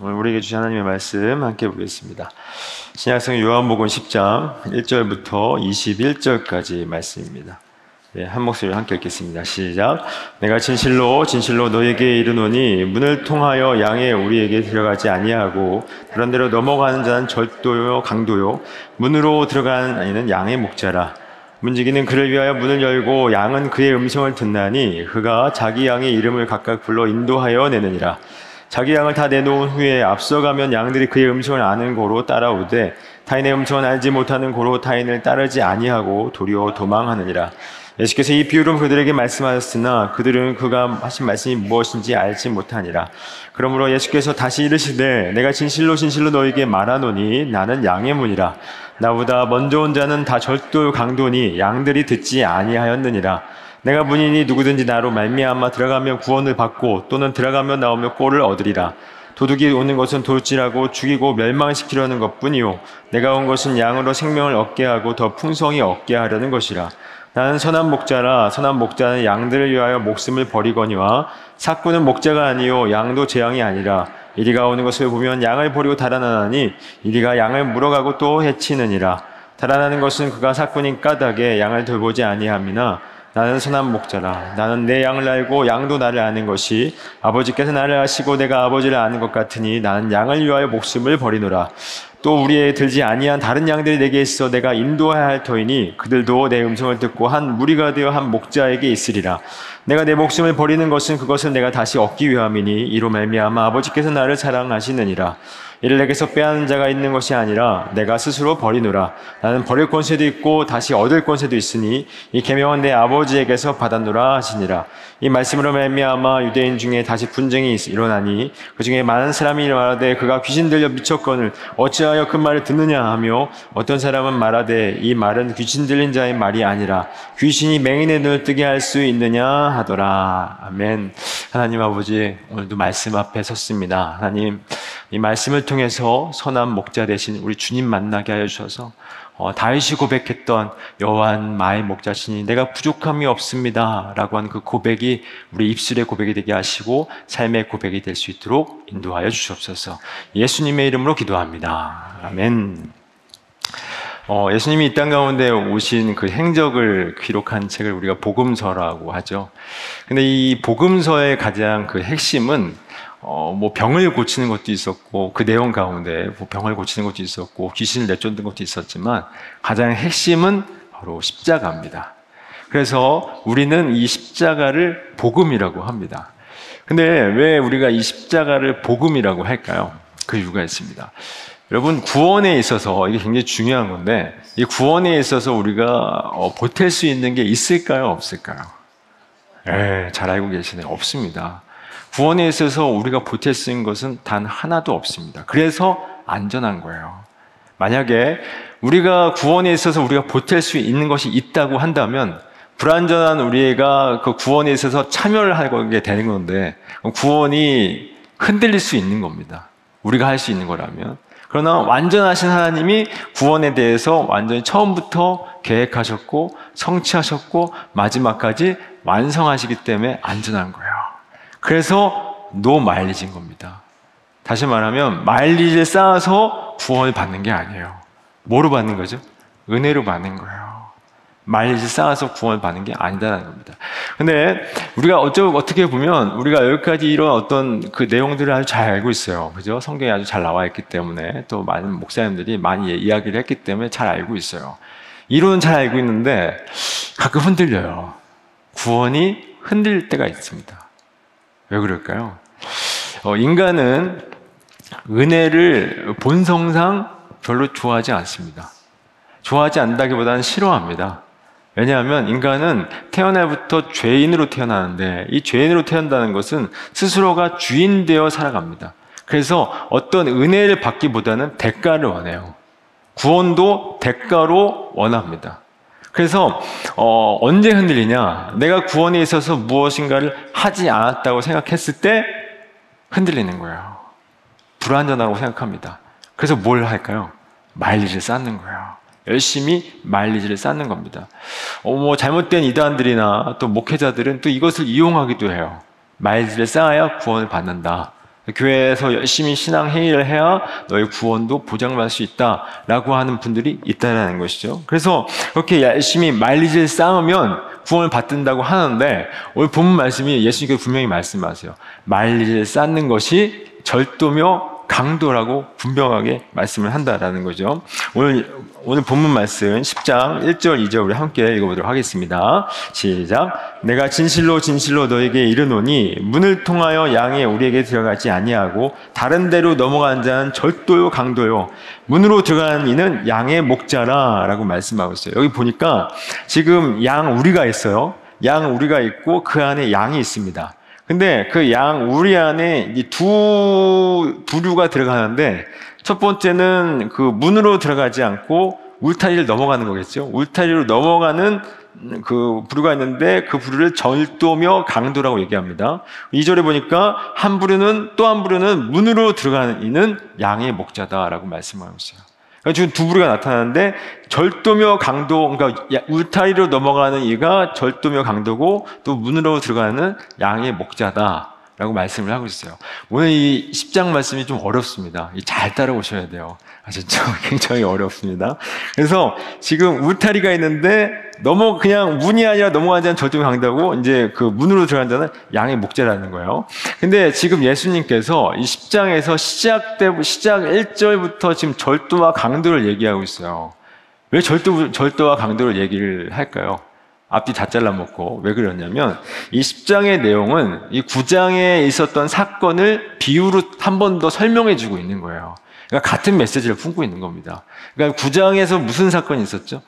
오늘 우리에게 주신 하나님의 말씀 함께 보겠습니다. 신약성 요한복음 10장 1절부터 21절까지 말씀입니다. 네, 한 목소리로 함께 읽겠습니다. 시작. 내가 진실로 진실로 너에게 이르노니 문을 통하여 양에 우리에게 들어가지 아니하고 그런 대로 넘어가는 자는 절도요 강도요 문으로 들어간 아니는 양의 목자라. 문지기는 그를 위하여 문을 열고 양은 그의 음성을 듣나니 그가 자기 양의 이름을 각각 불러 인도하여 내느니라. 자기 양을 다 내놓은 후에 앞서가면 양들이 그의 음성을 아는 고로 따라오되 타인의 음성을 알지 못하는 고로 타인을 따르지 아니하고 도리어 도망하느니라. 예수께서 이 비유로 그들에게 말씀하셨으나 그들은 그가 하신 말씀이 무엇인지 알지 못하니라. 그러므로 예수께서 다시 이르시되 내가 진실로 진실로 너에게 말하노니 나는 양의 문이라. 나보다 먼저 온 자는 다 절도 강도니 양들이 듣지 아니하였느니라. 내가 문이니 누구든지 나로 말미암아 들어가면 구원을 받고 또는 들어가면 나오며 꼴을 얻으리라. 도둑이 오는 것은 도둑질하고 죽이고 멸망시키려는 것뿐이요 내가 온 것은 양으로 생명을 얻게 하고 더 풍성히 얻게 하려는 것이라. 나는 선한 목자라. 선한 목자는 양들을 위하여 목숨을 버리거니와 삭구는 목자가 아니요 양도 재앙이 아니라. 이리가 오는 것을 보면 양을 버리고 달아나나니 이리가 양을 물어가고 또 해치느니라. 달아나는 것은 그가 삭구인 까닭에 양을 돌보지 아니함이나 나는 선한 목자라. 나는 내 양을 알고 양도 나를 아는 것이 아버지께서 나를 아시고 내가 아버지를 아는 것 같으니 나는 양을 위하여 목숨을 버리노라. 또 우리에 들지 아니한 다른 양들이 내게 있어 내가 인도해야 할 터이니 그들도 내 음성을 듣고 한 무리가 되어 한 목자에게 있으리라. 내가 내 목숨을 버리는 것은 그것을 내가 다시 얻기 위함이니 이로 말미암아 아버지께서 나를 사랑하시느니라. 이를 내게서 빼앗는 자가 있는 것이 아니라 내가 스스로 버리노라. 나는 버릴 권세도 있고 다시 얻을 권세도 있으니 이 계명은 내 아버지에게서 받았노라 하시니라. 이 말씀으로 말미암아 유대인 중에 다시 분쟁이 일어나니 그 중에 많은 사람이 말하되 그가 귀신 들려 미쳤거늘 어찌하여 그 말을 듣느냐 하며 어떤 사람은 말하되 이 말은 귀신 들린 자의 말이 아니라 귀신이 맹인의 눈을 뜨게 할 수 있느냐 하더라. 아멘. 하나님 아버지, 오늘도 말씀 앞에 섰습니다. 하나님, 이 말씀을 통해서 선한 목자 되신 우리 주님 만나게 하여 주셔서 다윗이 고백했던 여호와는 나의 목자시니 내가 부족함이 없습니다 라고 한 그 고백이 우리 입술의 고백이 되게 하시고 삶의 고백이 될 수 있도록 인도하여 주시옵소서. 예수님의 이름으로 기도합니다. 아멘. 예수님이 이 땅 가운데 오신 그 행적을 기록한 책을 우리가 복음서라고 하죠. 근데 이 복음서의 가장 그 핵심은 병을 고치는 것도 있었고, 그 내용 가운데 병을 고치는 것도 있었고, 귀신을 내쫓는 것도 있었지만, 가장 핵심은 바로 십자가입니다. 그래서 우리는 이 십자가를 복음이라고 합니다. 근데 왜 우리가 이 십자가를 복음이라고 할까요? 그 이유가 있습니다. 여러분, 구원에 있어서, 이게 굉장히 중요한 건데, 이 구원에 있어서 우리가 보탤 수 있는 게 있을까요? 없을까요? 잘 알고 계시네요. 없습니다. 구원에 있어서 우리가 보탤 수 있는 것은 단 하나도 없습니다. 그래서 안전한 거예요. 만약에 우리가 구원에 있어서 우리가 보탤 수 있는 것이 있다고 한다면 불안전한 우리가 그 구원에 있어서 참여를 하게 되는 건데 구원이 흔들릴 수 있는 겁니다. 우리가 할 수 있는 거라면. 그러나 완전하신 하나님이 구원에 대해서 완전히 처음부터 계획하셨고 성취하셨고 마지막까지 완성하시기 때문에 안전한 거예요. 그래서 노 마일리지인 겁니다. 다시 말하면 마일리지를 쌓아서 구원을 받는 게 아니에요. 뭐로 받는 거죠? 은혜로 받는 거예요. 마일리지를 쌓아서 구원을 받는 게 아니다라는 겁니다. 근데 우리가 어떻게 보면 우리가 여기까지 이런 어떤 그 내용들을 아주 잘 알고 있어요. 그죠? 성경에 아주 잘 나와 있기 때문에 또 많은 목사님들이 많이 이야기를 했기 때문에 잘 알고 있어요. 이론은 잘 알고 있는데 가끔 흔들려요. 구원이 흔들릴 때가 있습니다. 왜 그럴까요? 인간은 은혜를 본성상 별로 좋아하지 않습니다. 좋아하지 않다기보다는 싫어합니다. 왜냐하면 인간은 태어날부터 죄인으로 태어나는데 이 죄인으로 태어난다는 것은 스스로가 주인되어 살아갑니다. 그래서 어떤 은혜를 받기보다는 대가를 원해요. 구원도 대가로 원합니다. 그래서 언제 흔들리냐? 내가 구원에 있어서 무엇인가를 하지 않았다고 생각했을 때 흔들리는 거예요. 불완전하다고 생각합니다. 그래서 뭘 할까요? 마일리지를 쌓는 거예요. 열심히 마일리지를 쌓는 겁니다. 잘못된 이단들이나 또 목회자들은 또 이것을 이용하기도 해요. 마일리지를 쌓아야 구원을 받는다. 교회에서 열심히 신앙 행위를 해야 너의 구원도 보장받을 수 있다라고 하는 분들이 있다라는 것이죠. 그래서 그렇게 열심히 마일리지를 쌓으면 구원을 받는다고 하는데, 오늘 본문 말씀이 예수님께서 분명히 말씀하세요. 마일리지를 쌓는 것이 절도며 강도라고 분명하게 말씀을 한다라는 거죠. 오늘 본문 말씀 10장 1절 2절 우리 함께 읽어보도록 하겠습니다. 시작. 내가 진실로 진실로 너에게 이르노니 문을 통하여 양이 우리에게 들어가지 아니하고 다른 데로 넘어간 자는 절도요 강도요 문으로 들어간 이는 양의 목자라 라고 말씀하고 있어요. 여기 보니까 지금 양 우리가 있어요. 양 우리가 있고 그 안에 양이 있습니다. 근데 그 양 우리 안에 이 두 부류가 들어가는데, 첫 번째는 그 문으로 들어가지 않고 울타리를 넘어가는 거겠죠. 울타리로 넘어가는 그 부류가 있는데 그 부류를 절도며 강도라고 얘기합니다. 2절에 보니까 한 부류는 또 한 부류는 문으로 들어가는 이는 양의 목자다라고 말씀하고 있어요. 그러니까 지금 두 부류가 나타나는데, 절도며 강도, 그러니까 울타리로 넘어가는 이가 절도며 강도고 또 문으로 들어가는 양의 목자다라고 말씀을 하고 있어요. 오늘 이 10장 말씀이 좀 어렵습니다. 잘 따라오셔야 돼요. 진짜 굉장히 어렵습니다. 그래서 지금 울타리가 있는데 그냥 문이 아니라 넘어간 자는 절도며 강도고 이제 그 문으로 들어간 자는 양의 목자라는 거예요. 근데 지금 예수님께서 이 10장에서 시작 1절부터 지금 절도와 강도를 얘기하고 있어요. 왜 절도와 강도를 얘기를 할까요? 앞뒤 다 잘라먹고. 왜 그러냐면 이 10장의 내용은 이 9장에 있었던 사건을 비유로 한 번 더 설명해 주고 있는 거예요. 그러니까 같은 메시지를 품고 있는 겁니다. 그러니까 9장에서 무슨 사건이 있었죠?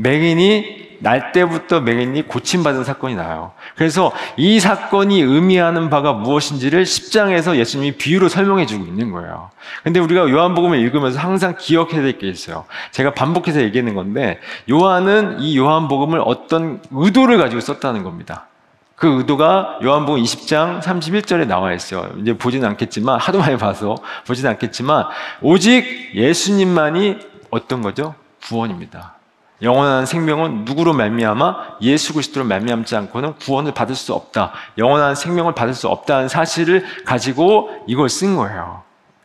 맹인이 날 때부터 맹인이 고침받은 사건이 나요. 그래서 이 사건이 의미하는 바가 무엇인지를 10장에서 예수님이 비유로 설명해 주고 있는 거예요. 근데 우리가 요한복음을 읽으면서 항상 기억해야 될 게 있어요. 제가 반복해서 얘기하는 건데, 요한은 이 요한복음을 어떤 의도를 가지고 썼다는 겁니다. 그 의도가 요한복음 20장 31절에 나와 있어요. 이제 보진 않겠지만, 하도 많이 봐서 보진 않겠지만, 오직 예수님만이 어떤 거죠? 구원입니다. 영원한 생명은 누구로 말미암아? 예수 그리스도로 말미암지 않고는 구원을 받을 수 없다. 영원한 생명을 받을 수 없다는 사실을 가지고 이걸 쓴 거예요.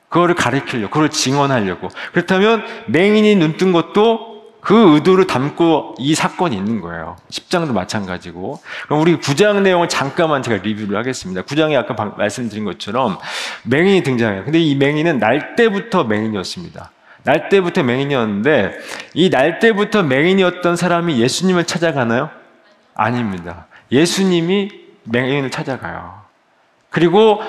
그거를 가르치려고, 그걸 증언하려고. 그렇다면 맹인이 눈 뜬 것도 그 의도를 담고 이 사건이 있는 거예요. 10장도 마찬가지고. 그럼 우리 9장 내용을 잠깐만 제가 리뷰를 하겠습니다. 9장에 아까 말씀드린 것처럼 맹인이 등장해요. 근데 이 맹인은 날 때부터 맹인이었습니다. 날 때부터 맹인이었는데, 이 날 때부터 맹인이었던 사람이 예수님을 찾아가나요? 아닙니다. 예수님이 맹인을 찾아가요. 그리고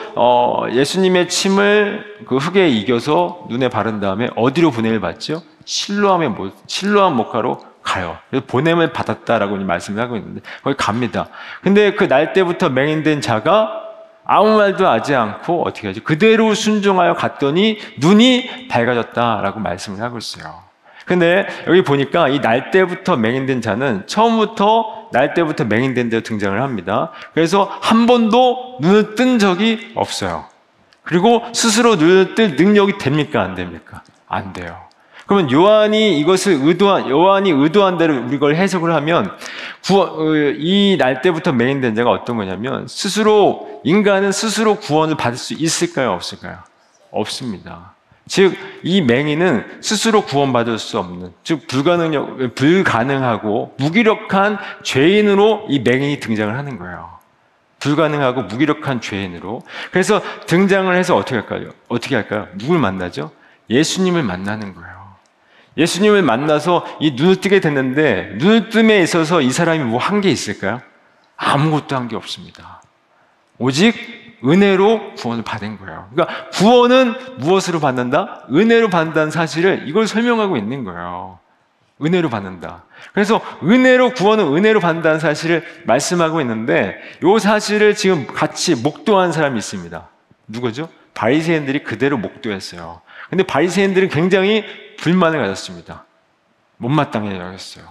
예수님의 침을 그 흙에 이겨서 눈에 바른 다음에 어디로 보냄을 받죠? 실로암 목가로 가요. 그래서 보냄을 받았다라고 말씀을 하고 있는데 거기 갑니다. 근데 그 날 때부터 맹인된 자가 아무 말도 하지 않고 어떻게 하죠? 그대로 순종하여 갔더니 눈이 밝아졌다라고 말씀을 하고 있어요. 근데 여기 보니까 이 날 때부터 맹인된 자는 처음부터 날 때부터 맹인된 자로 등장을 합니다. 그래서 한 번도 눈을 뜬 적이 없어요. 그리고 스스로 눈을 뜰 능력이 됩니까? 안 됩니까? 안 돼요. 그러면 요한이 의도한 대로 우리 이걸 해석을 하면, 이 날 때부터 맹인된 자가 어떤 거냐면, 인간은 스스로 구원을 받을 수 있을까요? 없을까요? 없습니다. 즉, 이 맹인은 스스로 구원받을 수 없는, 즉, 불가능하고 무기력한 죄인으로 이 맹인이 등장을 하는 거예요. 불가능하고 무기력한 죄인으로. 그래서 등장을 해서 어떻게 할까요? 누굴 만나죠? 예수님을 만나는 거예요. 예수님을 만나서 이 눈을 뜨게 됐는데, 눈을 뜸에 있어서 이 사람이 뭐 한 게 있을까요? 아무것도 한 게 없습니다. 오직 은혜로 구원을 받은 거예요. 그러니까 구원은 무엇으로 받는다? 은혜로 받는다는 사실을 이걸 설명하고 있는 거예요. 은혜로 받는다. 그래서 구원은 은혜로 받는다는 사실을 말씀하고 있는데, 이 사실을 지금 같이 목도한 사람이 있습니다. 누구죠? 바리새인들이 그대로 목도했어요. 근데 바리새인들은 굉장히 불만을 가졌습니다. 못마땅해 여겼어요.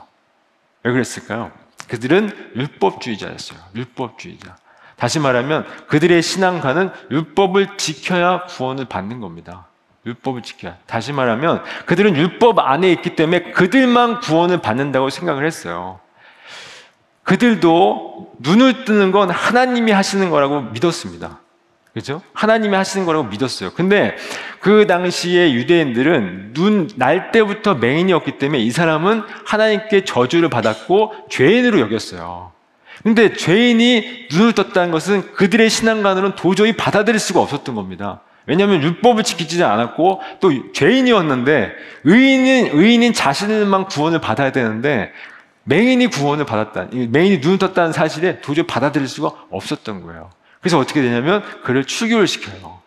왜 그랬을까요? 그들은 율법주의자였어요. 율법주의자. 다시 말하면 그들의 신앙과는 율법을 지켜야 구원을 받는 겁니다. 율법을 지켜야. 다시 말하면 그들은 율법 안에 있기 때문에 그들만 구원을 받는다고 생각을 했어요. 그들도 눈을 뜨는 건 하나님이 하시는 거라고 믿었습니다. 그렇죠? 하나님이 하시는 거라고 믿었어요. 근데 그 당시에 유대인들은 눈 날 때부터 맹인이었기 때문에 이 사람은 하나님께 저주를 받았고 죄인으로 여겼어요. 근데 죄인이 눈을 떴다는 것은 그들의 신앙관으로는 도저히 받아들일 수가 없었던 겁니다. 왜냐하면 율법을 지키지 않았고 또 죄인이었는데 의인인 자신만 구원을 받아야 되는데 맹인이 구원을 받았다는, 맹인이 눈을 떴다는 사실에 도저히 받아들일 수가 없었던 거예요. 그래서 어떻게 되냐면 그를 출교를 시켜요.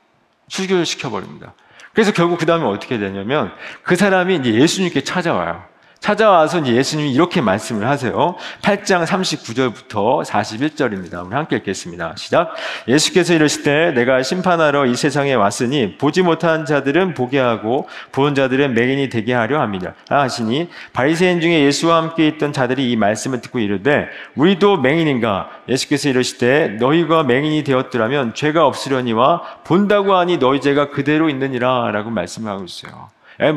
출교를 시켜버립니다. 그래서 결국 그 다음에 어떻게 되냐면 그 사람이 이제 예수님께 찾아와요. 찾아와서 이제 예수님이 이렇게 말씀을 하세요. 8장 39절부터 41절입니다. 우리 함께 읽겠습니다. 시작. 예수께서 이르실 때 내가 심판하러 이 세상에 왔으니 보지 못한 자들은 보게 하고 보는 자들은 맹인이 되게 하려 합니다. 하시니 바리새인 중에 예수와 함께 있던 자들이 이 말씀을 듣고 이르되 우리도 맹인인가? 예수께서 이르실 때 너희가 맹인이 되었더라면 죄가 없으려니와 본다고 하니 너희 죄가 그대로 있느니라 라고 말씀하고 있어요.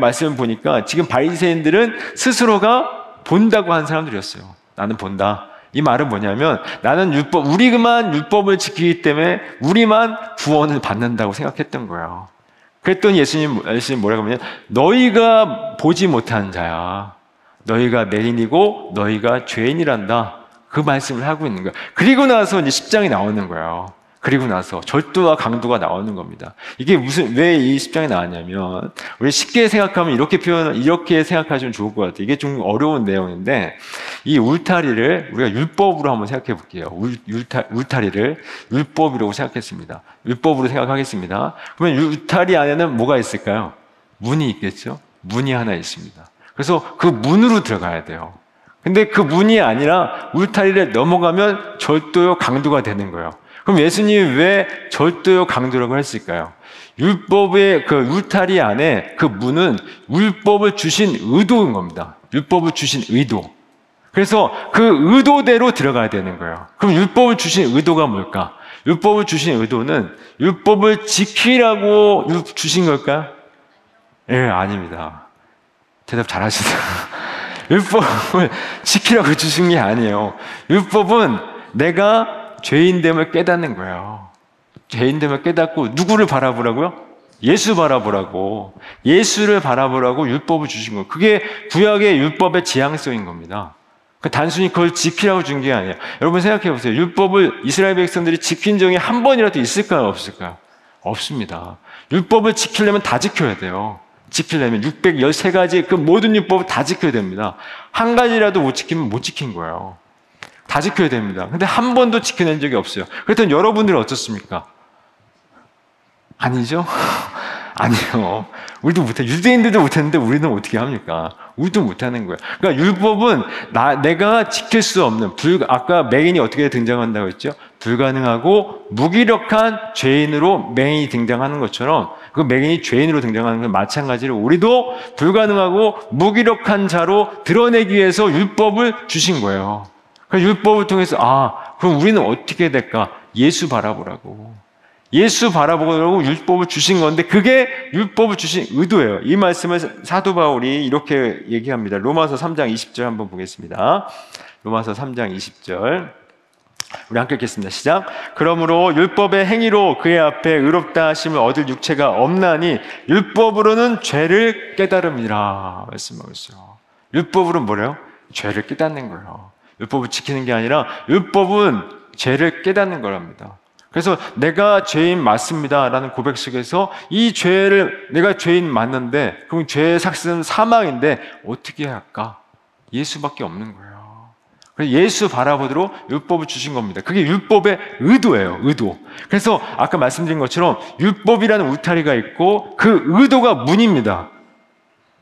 말씀을 보니까 지금 바리새인들은 스스로가 본다고 한 사람들이었어요. 나는 본다. 이 말은 뭐냐면 나는 율법, 우리만 율법을 지키기 때문에 우리만 구원을 받는다고 생각했던 거예요. 그랬더니 예수님 뭐라고 하냐면 너희가 보지 못한 자야. 너희가 맹인이고 너희가 죄인이란다. 그 말씀을 하고 있는 거예요. 그리고 나서 이제 10장이 나오는 거예요. 그리고 나서 절도와 강도가 나오는 겁니다. 이게 무슨, 왜 이 10장이 나왔냐면, 우리 쉽게 생각하면 이렇게 생각하시면 좋을 것 같아요. 이게 좀 어려운 내용인데, 이 울타리를 우리가 율법으로 한번 생각해 볼게요. 울타리를 율법이라고 생각했습니다. 율법으로 생각하겠습니다. 그러면 울타리 안에는 뭐가 있을까요? 문이 있겠죠? 문이 하나 있습니다. 그래서 그 문으로 들어가야 돼요. 근데 그 문이 아니라 울타리를 넘어가면 절도요 강도가 되는 거예요. 그럼 예수님이 왜 절도요 강도라고 했을까요? 율법의 그 울타리 안에 그 문은 율법을 주신 의도인 겁니다. 율법을 주신 의도. 그래서 그 의도대로 들어가야 되는 거예요. 그럼 율법을 주신 의도가 뭘까? 율법을 주신 의도는 율법을 지키라고 주신 걸까요? 예, 아닙니다. 대답 잘 하시네요. 율법을 지키라고 주신 게 아니에요. 율법은 내가 죄인됨을 깨닫는 거예요. 죄인됨을 깨닫고 누구를 바라보라고요? 예수 바라보라고. 예수를 바라보라고 율법을 주신 거예요. 그게 구약의 율법의 지향성인 겁니다. 단순히 그걸 지키라고 준 게 아니에요. 여러분 생각해 보세요. 율법을 이스라엘 백성들이 지킨 적이 한 번이라도 있을까요? 없을까요? 없습니다. 율법을 지키려면 다 지켜야 돼요. 지키려면 613가지 그 모든 율법을 다 지켜야 됩니다. 한 가지라도 못 지키면 못 지킨 거예요. 다 지켜야 됩니다. 근데 한 번도 지켜낸 적이 없어요. 그랬더니 여러분들은 어떻습니까? 아니죠? 아니요. 우리도 못해. 유대인들도 못했는데 우리는 어떻게 합니까? 우리도 못하는 거예요. 그러니까 율법은 내가 지킬 수 없는, 아까 맹인이 어떻게 등장한다고 했죠? 불가능하고 무기력한 죄인으로 맹인이 등장하는 것처럼 그 맹인이 죄인으로 등장하는 건 마찬가지로 우리도 불가능하고 무기력한 자로 드러내기 위해서 율법을 주신 거예요. 그 율법을 통해서 그럼 우리는 어떻게 해야 될까? 예수 바라보라고. 예수 바라보라고 율법을 주신 건데 그게 율법을 주신 의도예요. 이 말씀을 사도 바울이 이렇게 얘기합니다. 로마서 3장 20절 한번 보겠습니다. 로마서 3장 20절. 우리 함께 읽겠습니다. 시작. 그러므로 율법의 행위로 그의 앞에 의롭다 하심을 얻을 육체가 없나니 율법으로는 죄를 깨달음이라 말씀하고 있어요. 율법으로는 뭐래요? 죄를 깨닫는 거예요. 율법을 지키는 게 아니라 율법은 죄를 깨닫는 거랍니다. 그래서 내가 죄인 맞습니다라는 고백 속에서 이 죄를 내가 죄인 맞는데 그럼 죄의 삭스는 사망인데 어떻게 해야 할까? 예수밖에 없는 거예요. 그래서 예수 바라보도록 율법을 주신 겁니다. 그게 율법의 의도예요. 의도. 그래서 아까 말씀드린 것처럼 율법이라는 울타리가 있고 그 의도가 문입니다.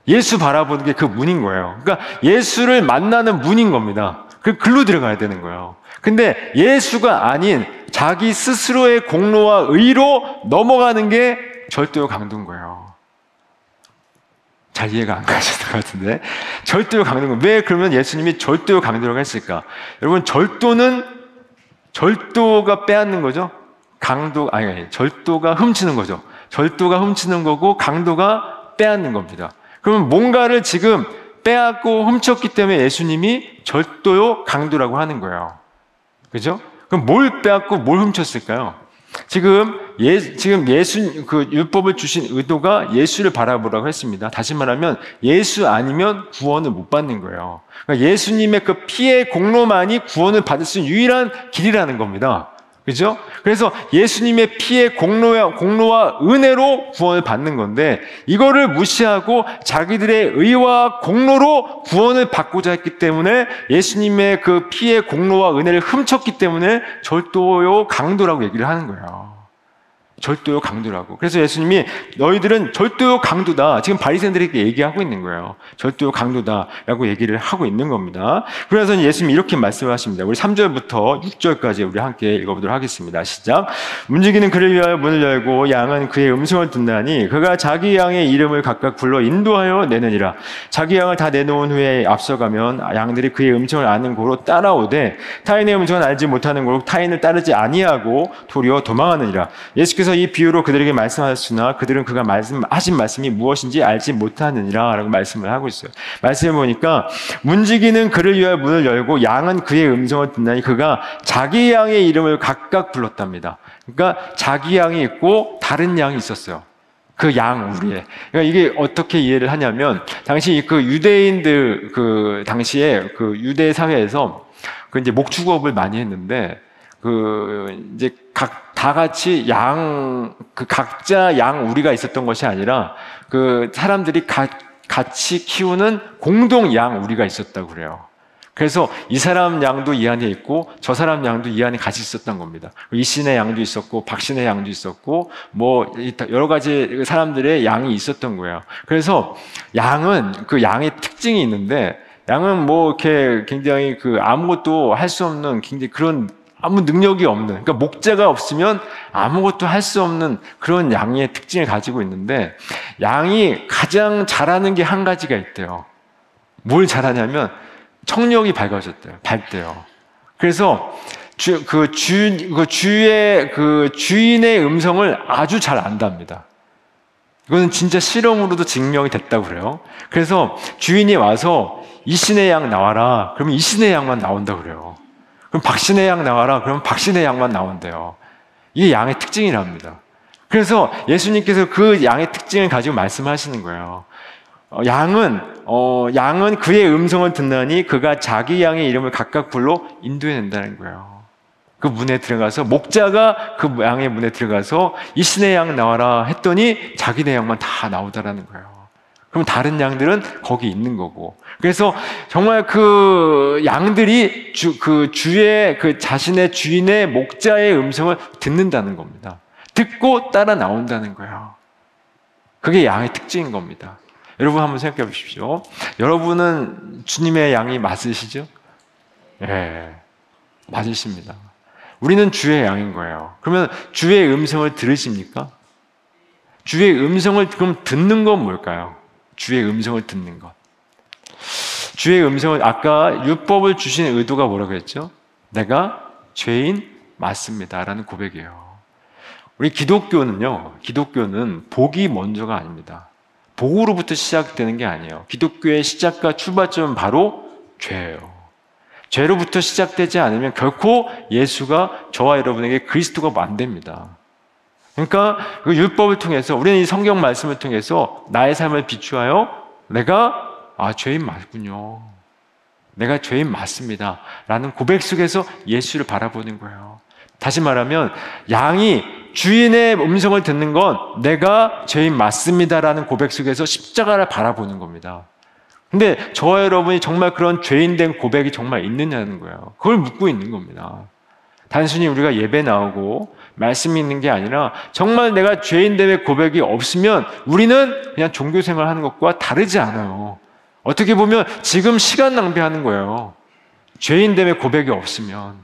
예수 바라보는 게 그 문인 거예요. 그러니까 예수를 만나는 문인 겁니다. 그 글로 들어가야 되는 거예요. 근데 예수가 아닌 자기 스스로의 공로와 의로 넘어가는 게 절도요 강도인 거예요. 잘 이해가 안 가시는 것 같은데. 절도요 강도인 거예요. 왜 그러면 예수님이 절도요 강도라고 했을까? 여러분, 절도가 빼앗는 거죠? 절도가 훔치는 거죠. 절도가 훔치는 거고 강도가 빼앗는 겁니다. 그러면 뭔가를 지금 빼앗고 훔쳤기 때문에 예수님이 절도요 강도라고 하는 거예요. 그죠? 그럼 뭘 빼앗고 뭘 훔쳤을까요? 지금 예수 그 율법을 주신 의도가 예수를 바라보라고 했습니다. 다시 말하면 예수 아니면 구원을 못 받는 거예요. 그러니까 예수님의 그 피의 공로만이 구원을 받을 수 있는 유일한 길이라는 겁니다. 그죠? 그래서 예수님의 피의 공로와 은혜로 구원을 받는 건데, 이거를 무시하고 자기들의 의와 공로로 구원을 받고자 했기 때문에 예수님의 그 피의 공로와 은혜를 훔쳤기 때문에 절도요 강도라고 얘기를 하는 거예요. 절도요 강도라고. 그래서 예수님이 너희들은 절도요 강도다. 지금 바리새인들에게 얘기하고 있는 거예요. 절도요 강도다라고 얘기를 하고 있는 겁니다. 그래서 예수님이 이렇게 말씀하십니다. 우리 3절부터 6절까지 우리 함께 읽어보도록 하겠습니다. 시작. 움직이는 그를 위하여 문을 열고 양은 그의 음성을 듣나니 그가 자기 양의 이름을 각각 불러 인도하여 내느니라. 자기 양을 다 내놓은 후에 앞서가면 양들이 그의 음성을 아는 고로 따라오되 타인의 음성은 알지 못하는 고로 타인을 따르지 아니하고 도리어 도망하느니라. 예수께서 이 비유로 그들에게 말씀하셨으나 그들은 그가 하신 말씀이 무엇인지 알지 못하느니라 라고 말씀을 하고 있어요. 말씀해 보니까 문지기는 그를 위하여 문을 열고 양은 그의 음성을 듣나니 그가 자기 양의 이름을 각각 불렀답니다. 그러니까 자기 양이 있고 다른 양이 있었어요. 그 양 우리의. 그러니까 이게 어떻게 이해를 하냐면 당시 그 유대인들 그 당시에 그 유대 사회에서 그 이제 목축업을 많이 했는데 그 이제 다 같이 각자 양 우리가 있었던 것이 아니라 그 사람들이 같이 키우는 공동 양 우리가 있었다고 그래요. 그래서 이 사람 양도 이 안에 있고 저 사람 양도 이 안에 같이 있었던 겁니다. 이 씨네 양도 있었고 박 씨네 양도 있었고 뭐 여러 가지 사람들의 양이 있었던 거예요. 그래서 양은 그 양의 특징이 있는데 양은 뭐 이렇게 굉장히 그 아무것도 할 수 없는 굉장히 그런 아무 능력이 없는, 그러니까 목자가 없으면 아무것도 할 수 없는 그런 양의 특징을 가지고 있는데 양이 가장 잘하는 게 한 가지가 있대요. 뭘 잘하냐면 청력이 밝대요. 그래서 주인의 음성을 아주 잘 안답니다. 이거는 진짜 실험으로도 증명이 됐다고 그래요. 그래서 주인이 와서 이 씨네 양 나와라. 그러면 이 씨네 양만 나온다고 그래요. 그럼 박신의 양 나와라. 그러면 박신의 양만 나온대요. 이게 양의 특징이랍니다. 그래서 예수님께서 그 양의 특징을 가지고 말씀하시는 거예요. 양은 그의 음성을 듣나니 그가 자기 양의 이름을 각각 불러 인도해낸다는 거예요. 그 문에 들어가서 목자가 그 양의 문에 들어가서 이 신의 양 나와라 했더니 자기네 양만 다 나오다라는 거예요. 그럼 다른 양들은 거기 있는 거고. 그래서 정말 그 양들이 자신의 주인의 목자의 음성을 듣는다는 겁니다. 듣고 따라 나온다는 거예요. 그게 양의 특징인 겁니다. 여러분 한번 생각해 보십시오. 여러분은 주님의 양이 맞으시죠? 예, 맞으십니다. 우리는 주의 양인 거예요. 그러면 주의 음성을 들으십니까? 주의 음성을 그럼 듣는 건 뭘까요? 주의 음성을 듣는 것. 주의 음성을 아까 율법을 주신 의도가 뭐라고 했죠? 내가 죄인 맞습니다라는 고백이에요. 우리 기독교는 복이 먼저가 아닙니다. 복으로부터 시작되는 게 아니에요. 기독교의 시작과 출발점은 바로 죄예요. 죄로부터 시작되지 않으면 결코 예수가 저와 여러분에게 그리스도가 안 됩니다. 그러니까 그 율법을 통해서 우리는 이 성경 말씀을 통해서 나의 삶을 비추하여 내가 죄인 맞군요. 내가 죄인 맞습니다. 라는 고백 속에서 예수를 바라보는 거예요. 다시 말하면 양이 주인의 음성을 듣는 건 내가 죄인 맞습니다. 라는 고백 속에서 십자가를 바라보는 겁니다. 근데 저와 여러분이 정말 그런 죄인된 고백이 정말 있느냐는 거예요. 그걸 묻고 있는 겁니다. 단순히 우리가 예배 나오고 말씀이 있는 게 아니라 정말 내가 죄인됨의 고백이 없으면 우리는 그냥 종교생활 하는 것과 다르지 않아요. 어떻게 보면 지금 시간 낭비하는 거예요. 죄인됨의 고백이 없으면.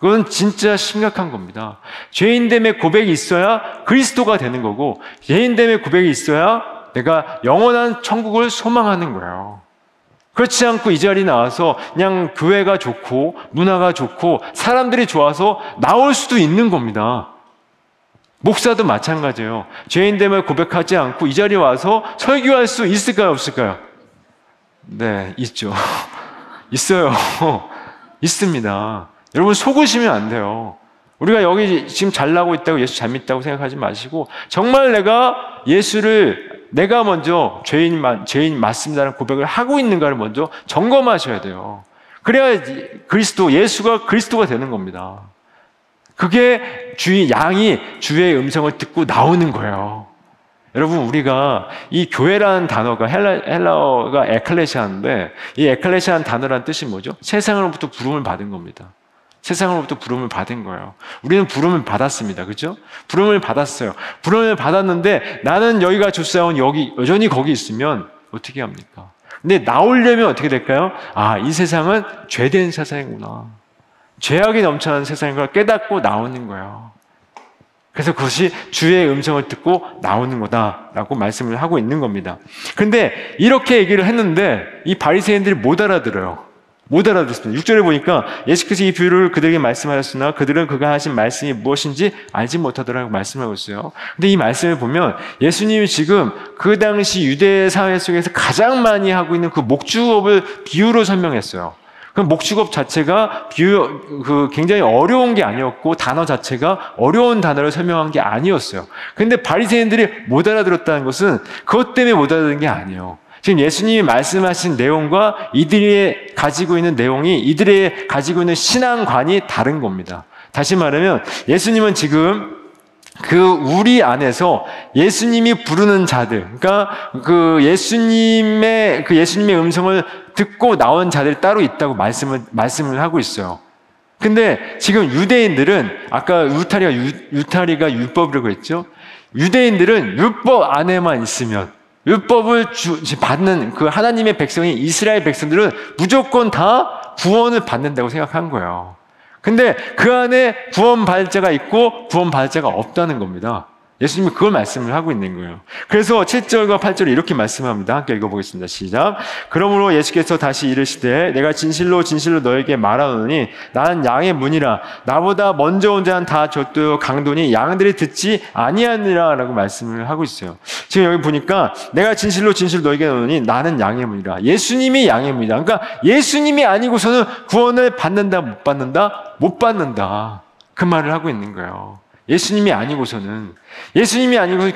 그건 진짜 심각한 겁니다. 죄인됨의 고백이 있어야 그리스도가 되는 거고 죄인됨의 고백이 있어야 내가 영원한 천국을 소망하는 거예요. 그렇지 않고 이 자리에 나와서 그냥 교회가 좋고 문화가 좋고 사람들이 좋아서 나올 수도 있는 겁니다. 목사도 마찬가지예요. 죄인됨을 고백하지 않고 이 자리에 와서 설교할 수 있을까요? 없을까요? 네, 있죠. 있어요. 있습니다. 여러분 속으시면 안 돼요. 우리가 여기 지금 잘 나오고 있다고 예수 잘 믿다고 생각하지 마시고, 정말 내가 예수를 내가 먼저 죄인 맞습니다라는 고백을 하고 있는가를 먼저 점검하셔야 돼요. 그래야 예수가 그리스도가 되는 겁니다. 그게 양이 주의 음성을 듣고 나오는 거예요. 여러분, 우리가 이 교회라는 단어가 헬라어가 에클레시아인데, 이 에클레시아라는 단어란 뜻이 뭐죠? 세상으로부터 부름을 받은 겁니다. 세상으로부터 부름을 받은 거예요. 우리는 부름을 받았습니다. 그렇죠? 부름을 받았어요. 부름을 받았는데 나는 여기가 좋사온 여기 여전히 거기 있으면 어떻게 합니까? 근데 나오려면 어떻게 될까요? 아, 이 세상은 죄된 세상이구나. 죄악이 넘쳐나는 세상인 걸 깨닫고 나오는 거예요. 그래서 그것이 주의 음성을 듣고 나오는 거다라고 말씀을 하고 있는 겁니다. 근데 이렇게 얘기를 했는데 이 바리새인들이 못 알아들어요. 못 알아듣습니다. 6절에 보니까 예수께서 이 비유를 그들에게 말씀하셨으나 그들은 그가 하신 말씀이 무엇인지 알지 못하더라고 말씀하고 있어요. 근데 이 말씀을 보면 예수님이 지금 그 당시 유대 사회 속에서 가장 많이 하고 있는 그 목축업을 비유로 설명했어요. 그 목축업 자체가 굉장히 어려운 게 아니었고 단어 자체가 어려운 단어를 설명한 게 아니었어요. 근데 바리새인들이 못 알아들었다는 것은 그것 때문에 못 알아듣는 게 아니에요. 지금 예수님이 말씀하신 내용과 이들이 가지고 있는 내용이, 이들이 가지고 있는 신앙관이 다른 겁니다. 다시 말하면 예수님은 지금 그 우리 안에서 예수님이 부르는 자들, 그러니까 그 예수님의 음성을 듣고 나온 자들 따로 있다고 말씀을 하고 있어요. 근데 지금 유대인들은 아까 울타리가 율법이라고 했죠. 유대인들은 율법 안에만 있으면, 율법을 받는 그 하나님의 백성이 이스라엘 백성들은 무조건 다 구원을 받는다고 생각한 거예요. 근데 그 안에 구원받을 자가 있고 구원받을 자가 없다는 겁니다. 예수님이 그걸 말씀을 하고 있는 거예요. 그래서 7절과 8절에 이렇게 말씀합니다. 함께 읽어보겠습니다. 시작. 그러므로 예수께서 다시 이르시되 내가 진실로 진실로 너에게 말하노니 나는 양의 문이라. 나보다 먼저 온 자는 다 젖도요 강도니 양들이 듣지 아니하니라 라고 말씀을 하고 있어요. 지금 여기 보니까 내가 진실로 진실로 너에게 말하노니 나는 양의 문이라. 예수님이 양의 문이라. 그러니까 예수님이 아니고서는 구원을 받는다 못 받는다? 못 받는다. 그 말을 하고 있는 거예요. 예수님이 아니고서는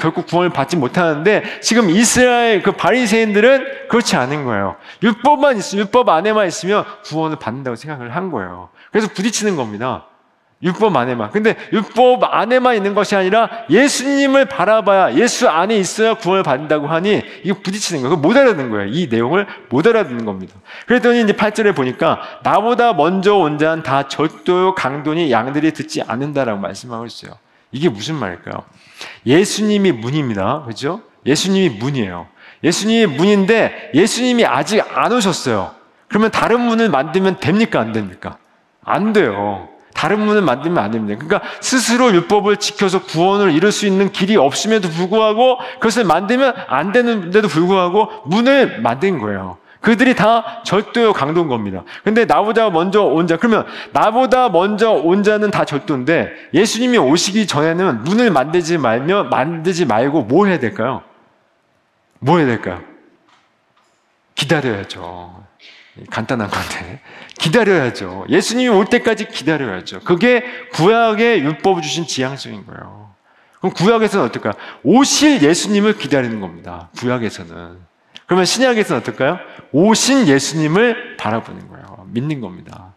결국 구원을 받지 못하는데 지금 이스라엘 그 바리새인들은 그렇지 않은 거예요. 율법 안에만 있으면 구원을 받는다고 생각을 한 거예요. 그래서 부딪히는 겁니다. 율법 안에만. 근데 율법 안에만 있는 것이 아니라 예수님을 바라봐야, 예수 안에 있어야 구원을 받는다고 하니 이거 부딪히는 거예요. 못 알아듣는 거예요. 이 내용을 못 알아듣는 겁니다. 그랬더니 이제 8절에 보니까 나보다 먼저 온 자는 다 젖도요 강도니 양들이 듣지 않는다라고 말씀하고 있어요. 이게 무슨 말일까요? 예수님이 문입니다. 그렇죠? 예수님이 문이에요. 예수님이 문인데 예수님이 아직 안 오셨어요. 그러면 다른 문을 만들면 됩니까? 안 됩니까? 안 돼요. 다른 문을 만들면 안 됩니다. 그러니까 스스로 율법을 지켜서 구원을 이룰 수 있는 길이 없음에도 불구하고 그것을 만들면 안 되는데도 불구하고 문을 만든 거예요. 그들이 다 절도요 강도인 겁니다. 근데 나보다 먼저 온 자, 그러면 나보다 먼저 온 자는 다 절도인데 예수님이 오시기 전에는 문을 만들지 말고 뭐 해야 될까요? 뭐 해야 될까요? 기다려야죠. 간단한 건데 기다려야죠. 예수님이 올 때까지 기다려야죠. 그게 구약의 율법을 주신 지향성인 거예요. 그럼 구약에서는 어떨까요? 오실 예수님을 기다리는 겁니다. 구약에서는. 그러면 신약에서는 어떨까요? 오신 예수님을 바라보는 거예요. 믿는 겁니다.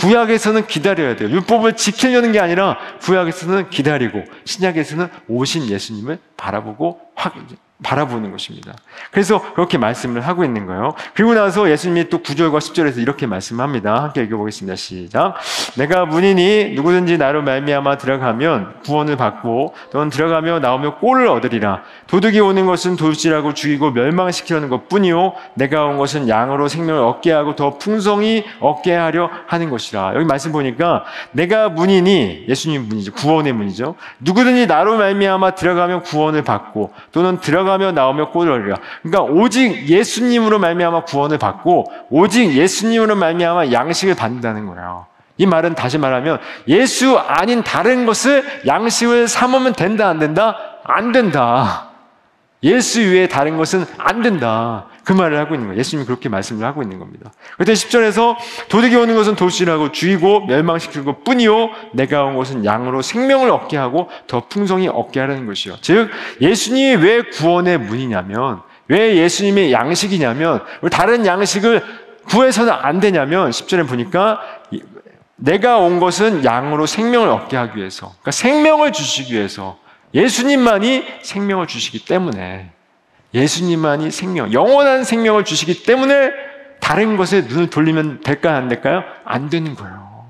구약에서는 기다려야 돼요. 율법을 지키려는 게 아니라 구약에서는 기다리고 신약에서는 오신 예수님을 바라보고 바라보는 것입니다. 그래서 그렇게 말씀을 하고 있는 거예요. 그리고 나서 예수님이 또 9절과 10절에서 이렇게 말씀합니다. 함께 읽어보겠습니다. 시작. 내가 문이니 누구든지 나로 말미암아 들어가면 구원을 받고 또는 들어가며 나오며 꼴을 얻으리라. 도둑이 오는 것은 도둑질하고 죽이고 멸망시키려는 것뿐이요 내가 온 것은 양으로 생명을 얻게 하고 더 풍성히 얻게 하려 하는 것이라. 여기 말씀 보니까 내가 문이니, 예수님 문이죠. 구원의 문이죠. 누구든지 나로 말미암아 들어가면 구원을 받고 또는 들어가며 나오며 꼴을 얻으리라. 그러니까 오직 예수님으로 말미암아 구원을 받고 오직 예수님으로 말미암아 양식을 받는다는 거예요. 이 말은 다시 말하면 예수 아닌 다른 것을 양식을 삼으면 된다 안 된다? 안 된다. 예수 외에 다른 것은 안 된다. 그 말을 하고 있는 거예요. 예수님이 그렇게 말씀을 하고 있는 겁니다. 그때 10절에서 도둑이 오는 것은 도둑질하고 죽이고 멸망시킬 것 뿐이요 내가 온 것은 양으로 생명을 얻게 하고 더 풍성히 얻게 하라는 것이요. 즉 예수님이 왜 구원의 문이냐면, 왜 예수님의 양식이냐면, 다른 양식을 구해서는 안 되냐면 10절에 보니까 내가 온 것은 양으로 생명을 얻게 하기 위해서, 그러니까 생명을 주시기 위해서, 예수님만이 생명을 주시기 때문에, 예수님만이 생명, 영원한 생명을 주시기 때문에 다른 것에 눈을 돌리면 될까요? 안 될까요? 안 되는 거예요.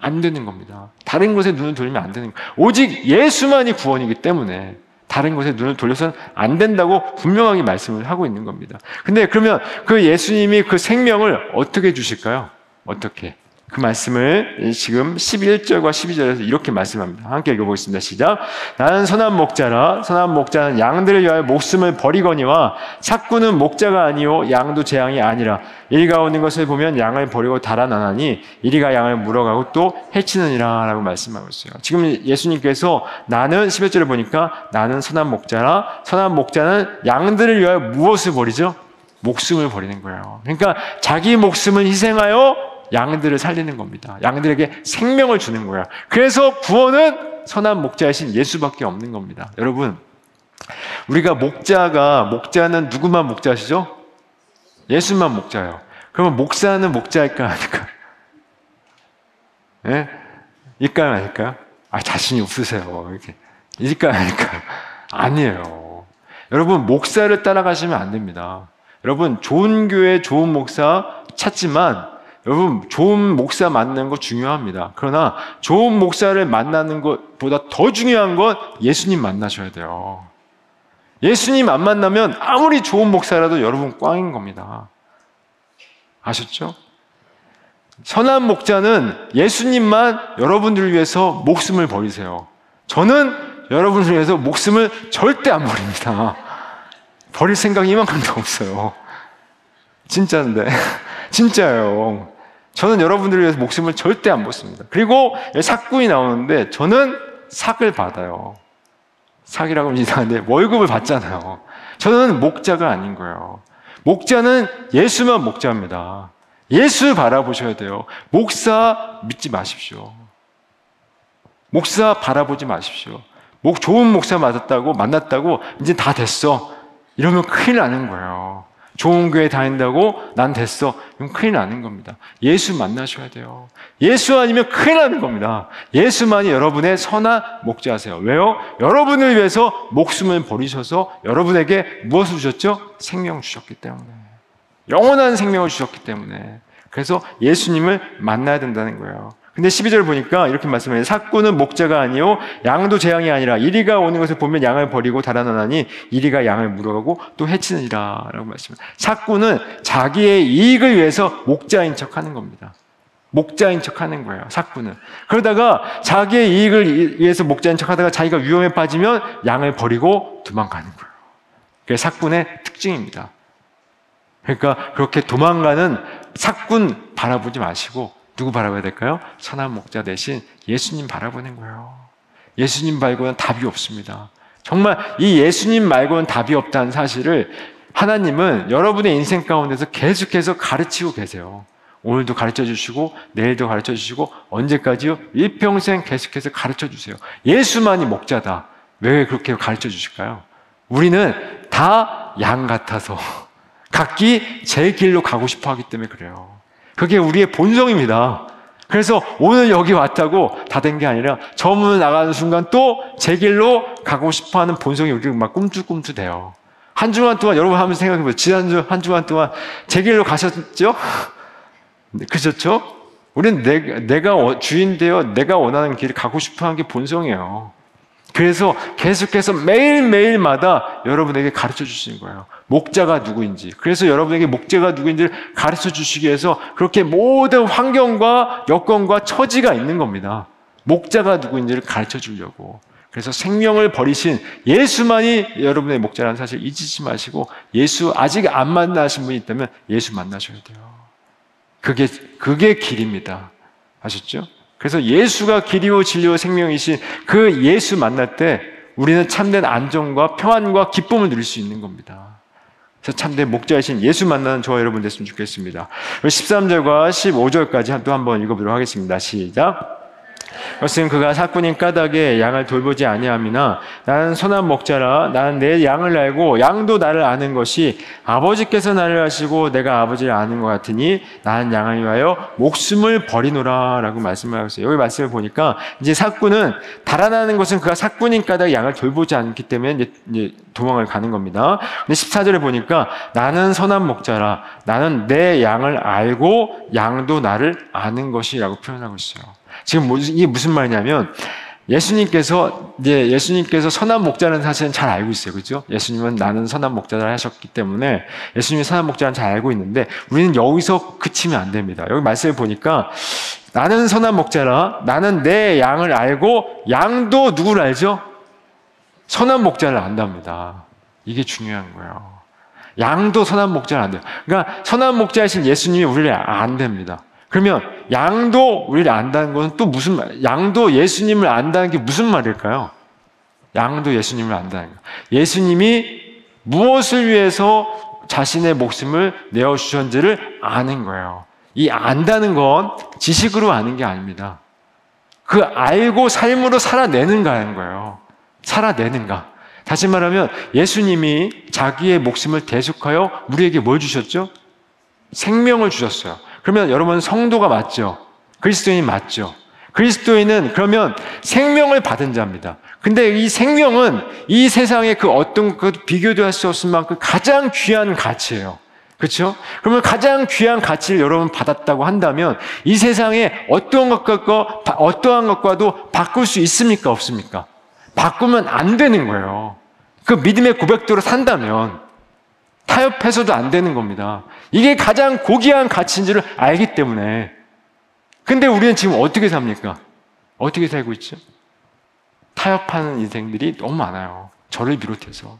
안 되는 겁니다. 다른 것에 눈을 돌리면 안 되는 거예요. 오직 예수만이 구원이기 때문에 다른 것에 눈을 돌려서는 안 된다고 분명하게 말씀을 하고 있는 겁니다. 근데 그러면 그 예수님이 그 생명을 어떻게 주실까요? 어떻게? 그 말씀을 지금 11절과 12절에서 이렇게 말씀합니다. 함께 읽어보겠습니다. 시작. 나는 선한 목자라. 선한 목자는 양들을 위하여 목숨을 버리거니와 삭구는 목자가 아니오 양도 제 양이 아니라 이리가 오는 것을 보면 양을 버리고 달아나나니 이리가 양을 물어가고 또 해치느니라 라고 말씀하고 있어요. 지금 예수님께서 나는 11절을 보니까 나는 선한 목자라. 선한 목자는 양들을 위하여 무엇을 버리죠? 목숨을 버리는 거예요. 그러니까 자기 목숨을 희생하여 양들을 살리는 겁니다. 양들에게 생명을 주는 거야. 그래서 구원은 선한 목자이신 예수밖에 없는 겁니다. 여러분, 우리가 목자는 누구만 목자시죠? 예수만 목자예요. 그러면 목사는 목자일까요? 아닐까요? 예? 일까요? 아닐까요? 아, 자신이 없으세요. 이렇게. 일까요? 아닐까요? 아니에요. 여러분, 목사를 따라가시면 안 됩니다. 여러분, 좋은 교회, 좋은 목사 찾지만, 여러분, 좋은 목사 만나는 거 중요합니다. 그러나 좋은 목사를 만나는 것보다 더 중요한 건 예수님 만나셔야 돼요. 예수님 안 만나면 아무리 좋은 목사라도 여러분 꽝인 겁니다. 아셨죠? 선한 목자는 예수님만 여러분들을 위해서 목숨을 버리세요. 저는 여러분을 위해서 목숨을 절대 안 버립니다. 버릴 생각이 이만큼도 없어요. 진짜인데. 진짜예요. 저는 여러분들을 위해서 목숨을 절대 안 벗습니다. 그리고 삭군이 나오는데 저는 삭을 받아요. 삭이라고 하면 이상한데 월급을 받잖아요. 저는 목자가 아닌 거예요. 목자는 예수만 목자입니다. 예수 바라보셔야 돼요. 목사 믿지 마십시오. 목사 바라보지 마십시오. 좋은 목사 만났다고 이제 다 됐어 이러면 큰일 나는 거예요. 좋은 교회 다닌다고 난 됐어 그럼 큰일 나는 겁니다. 예수 만나셔야 돼요. 예수 아니면 큰일 나는 겁니다. 예수만이 여러분의 선한 목자세요. 왜요? 여러분을 위해서 목숨을 버리셔서 여러분에게 무엇을 주셨죠? 생명 주셨기 때문에, 영원한 생명을 주셨기 때문에, 그래서 예수님을 만나야 된다는 거예요. 근데 12절 보니까 이렇게 말씀해요. 삭구는 목자가 아니요 양도 제 양이 아니라 이리가 오는 것을 보면 양을 버리고 달아나나니 이리가 양을 물어가고 또 해치느니라 라고 말씀해요. 삭구는 자기의 이익을 위해서 목자인 척하는 겁니다. 목자인 척하는 거예요. 삭구는. 그러다가 자기의 이익을 위해서 목자인 척하다가 자기가 위험에 빠지면 양을 버리고 도망가는 거예요. 그게 삭군의 특징입니다. 그러니까 그렇게 도망가는 삭군 바라보지 마시고 누구 바라봐야 될까요? 선한 목자 대신 예수님 바라보는 거예요. 예수님 말고는 답이 없습니다. 정말 이 예수님 말고는 답이 없다는 사실을 하나님은 여러분의 인생 가운데서 계속해서 가르치고 계세요. 오늘도 가르쳐 주시고 내일도 가르쳐 주시고 언제까지요? 일평생 계속해서 가르쳐 주세요. 예수만이 목자다. 왜 그렇게 가르쳐 주실까요? 우리는 다 양 같아서 각기 제 길로 가고 싶어 하기 때문에 그래요. 그게 우리의 본성입니다. 그래서 오늘 여기 왔다고 다 된 게 아니라 저 문을 나가는 순간 또 제 길로 가고 싶어하는 본성이 우리를 막 꿈틀꿈틀대요. 한 주간 동안 여러분 한번 생각해보세요. 지난주 한 주간 동안 제 길로 가셨죠? 그렇죠? 우리는 내가 주인되어 내가 원하는 길을 가고 싶어하는 게 본성이에요. 그래서 계속해서 매일매일마다 여러분에게 가르쳐 주시는 거예요. 목자가 누구인지. 그래서 여러분에게 목자가 누구인지를 가르쳐 주시기 위해서 그렇게 모든 환경과 여건과 처지가 있는 겁니다. 목자가 누구인지를 가르쳐 주려고. 그래서 생명을 버리신 예수만이 여러분의 목자라는 사실 잊지 마시고 예수 아직 안 만나신 분이 있다면 예수 만나셔야 돼요. 그게 길입니다. 아셨죠? 그래서 예수가 길이요 진리요 생명이신 그 예수 만날 때 우리는 참된 안정과 평안과 기쁨을 누릴 수 있는 겁니다. 참된 목자이신 예수 만나는 저와 여러분 됐으면 좋겠습니다. 13절과 15절까지 또 한번 읽어보도록 하겠습니다. 시작. 그것은 그가 사꾼인 까닭에 양을 돌보지 아니함이나 나는 선한 목자라 나는 내 양을 알고 양도 나를 아는 것이 아버지께서 나를 아시고 내가 아버지를 아는 것 같으니 나는 양을 위하여 목숨을 버리노라 라고 말씀을 하고 있어요. 여기 말씀을 보니까 이제 사꾼은 달아나는 것은 그가 사꾼인 까닭에 양을 돌보지 않기 때문에 이제 도망을 가는 겁니다. 근데 14절에 보니까 나는 선한 목자라 나는 내 양을 알고 양도 나를 아는 것이라고 표현하고 있어요. 지금 이게 무슨 말이냐면 예수님께서 선한 목자는 사실은 잘 알고 있어요. 그렇죠? 예수님은 나는 선한 목자라 하셨기 때문에 예수님이 선한 목자는 잘 알고 있는데 우리는 여기서 그치면 안 됩니다. 여기 말씀을 보니까 나는 선한 목자라 나는 내 양을 알고 양도 누구를 알죠? 선한 목자를 안답니다. 이게 중요한 거예요. 양도 선한 목자를 안돼요. 그러니까 선한 목자이신 예수님이 우리를 안됩니다. 그러면 양도 우리를 안다는 것은 또 무슨 말, 양도 예수님을 안다는 게 무슨 말일까요? 양도 예수님을 안다는 거. 예수님이 무엇을 위해서 자신의 목숨을 내어주셨는지를 아는 거예요. 이 안다는 건 지식으로 아는 게 아닙니다. 그 알고 삶으로 살아내는가 하는 거예요. 살아내는가. 다시 말하면 예수님이 자기의 목숨을 대속하여 우리에게 뭘 주셨죠? 생명을 주셨어요. 그러면 여러분 성도가 맞죠? 그리스도인이 맞죠? 그리스도인은 그러면 생명을 받은 자입니다. 근데 이 생명은 이 세상의 그 어떤 것 비교도 할 수 없을 만큼 가장 귀한 가치예요. 그렇죠? 그러면 가장 귀한 가치를 여러분 받았다고 한다면 이 세상의 어떠한 것과도 바꿀 수 있습니까? 없습니까? 바꾸면 안 되는 거예요. 그 믿음의 고백대로 산다면 타협해서도 안 되는 겁니다. 이게 가장 고귀한 가치인 줄을 알기 때문에. 근데 우리는 지금 어떻게 삽니까? 어떻게 살고 있죠? 타협하는 인생들이 너무 많아요. 저를 비롯해서.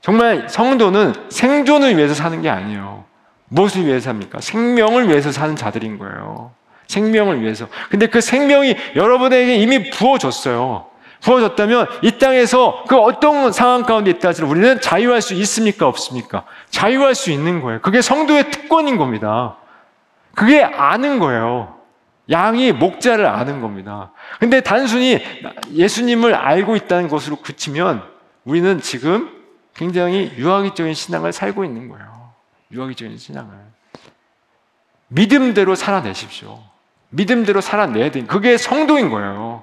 정말 성도는 생존을 위해서 사는 게 아니에요. 무엇을 위해서 삽니까? 생명을 위해서 사는 자들인 거예요. 생명을 위해서. 근데 그 생명이 여러분에게 이미 부어졌어요. 부어졌다면 이 땅에서 그 어떤 상황 가운데 있다 할지라도 우리는 자유할 수 있습니까? 없습니까? 자유할 수 있는 거예요. 그게 성도의 특권인 겁니다. 그게 아는 거예요. 양이 목자를 아는 겁니다. 근데 단순히 예수님을 알고 있다는 것으로 그치면 우리는 지금 굉장히 유아기적인 신앙을 살고 있는 거예요. 유아기적인 신앙을. 믿음대로 살아내십시오. 믿음대로 살아내야 되는 그게 성도인 거예요.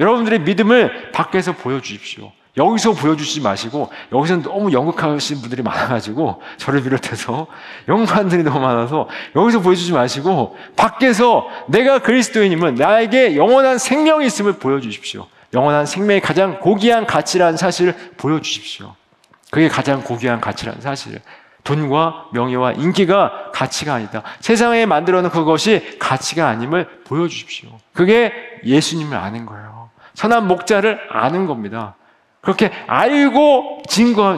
여러분들의 믿음을 밖에서 보여주십시오. 여기서 보여주지 마시고 여기서는 너무 연극하신 분들이 많아가지고 저를 비롯해서 연극관들이 너무 많아서 여기서 보여주지 마시고 밖에서 내가 그리스도인임은 나에게 영원한 생명이 있음을 보여주십시오. 영원한 생명이 가장 고귀한 가치라는 사실을 보여주십시오. 그게 가장 고귀한 가치라는 사실을. 돈과 명예와 인기가 가치가 아니다. 세상에 만들어놓은 그것이 가치가 아님을 보여주십시오. 그게 예수님을 아는 거예요. 선한 목자를 아는 겁니다. 그렇게 알고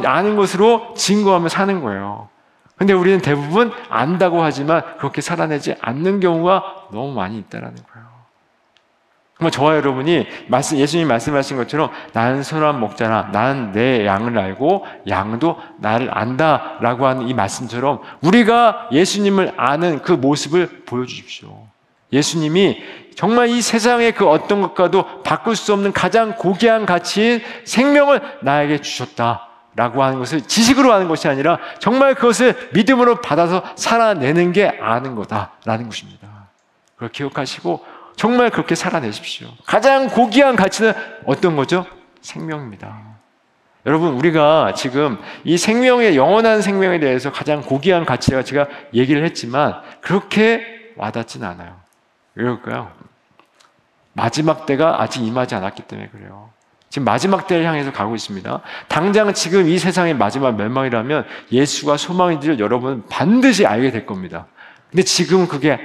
아는 것으로 증거하며 사는 거예요. 근데 우리는 대부분 안다고 하지만 그렇게 살아내지 않는 경우가 너무 많이 있다는 거예요. 그럼 저와 여러분이 예수님이 말씀하신 것처럼 나는 선한 목자라 나는 내 양을 알고 양도 나를 안다 라고 하는 이 말씀처럼 우리가 예수님을 아는 그 모습을 보여주십시오. 예수님이 정말 이 세상의 그 어떤 것과도 바꿀 수 없는 가장 고귀한 가치인 생명을 나에게 주셨다 라고 하는 것을 지식으로 아는 것이 아니라 정말 그것을 믿음으로 받아서 살아내는 게 아는 거다라는 것입니다. 그걸 기억하시고 정말 그렇게 살아내십시오. 가장 고귀한 가치는 어떤 거죠? 생명입니다. 여러분 우리가 지금 이 생명의 영원한 생명에 대해서 가장 고귀한 가치가 제가 얘기를 했지만 그렇게 와닿진 않아요. 왜 그럴까요? 마지막 때가 아직 임하지 않았기 때문에 그래요. 지금 마지막 때를 향해서 가고 있습니다. 당장 지금 이 세상의 마지막 멸망이라면 예수가 소망인지를 여러분은 반드시 알게 될 겁니다. 근데 지금은 그게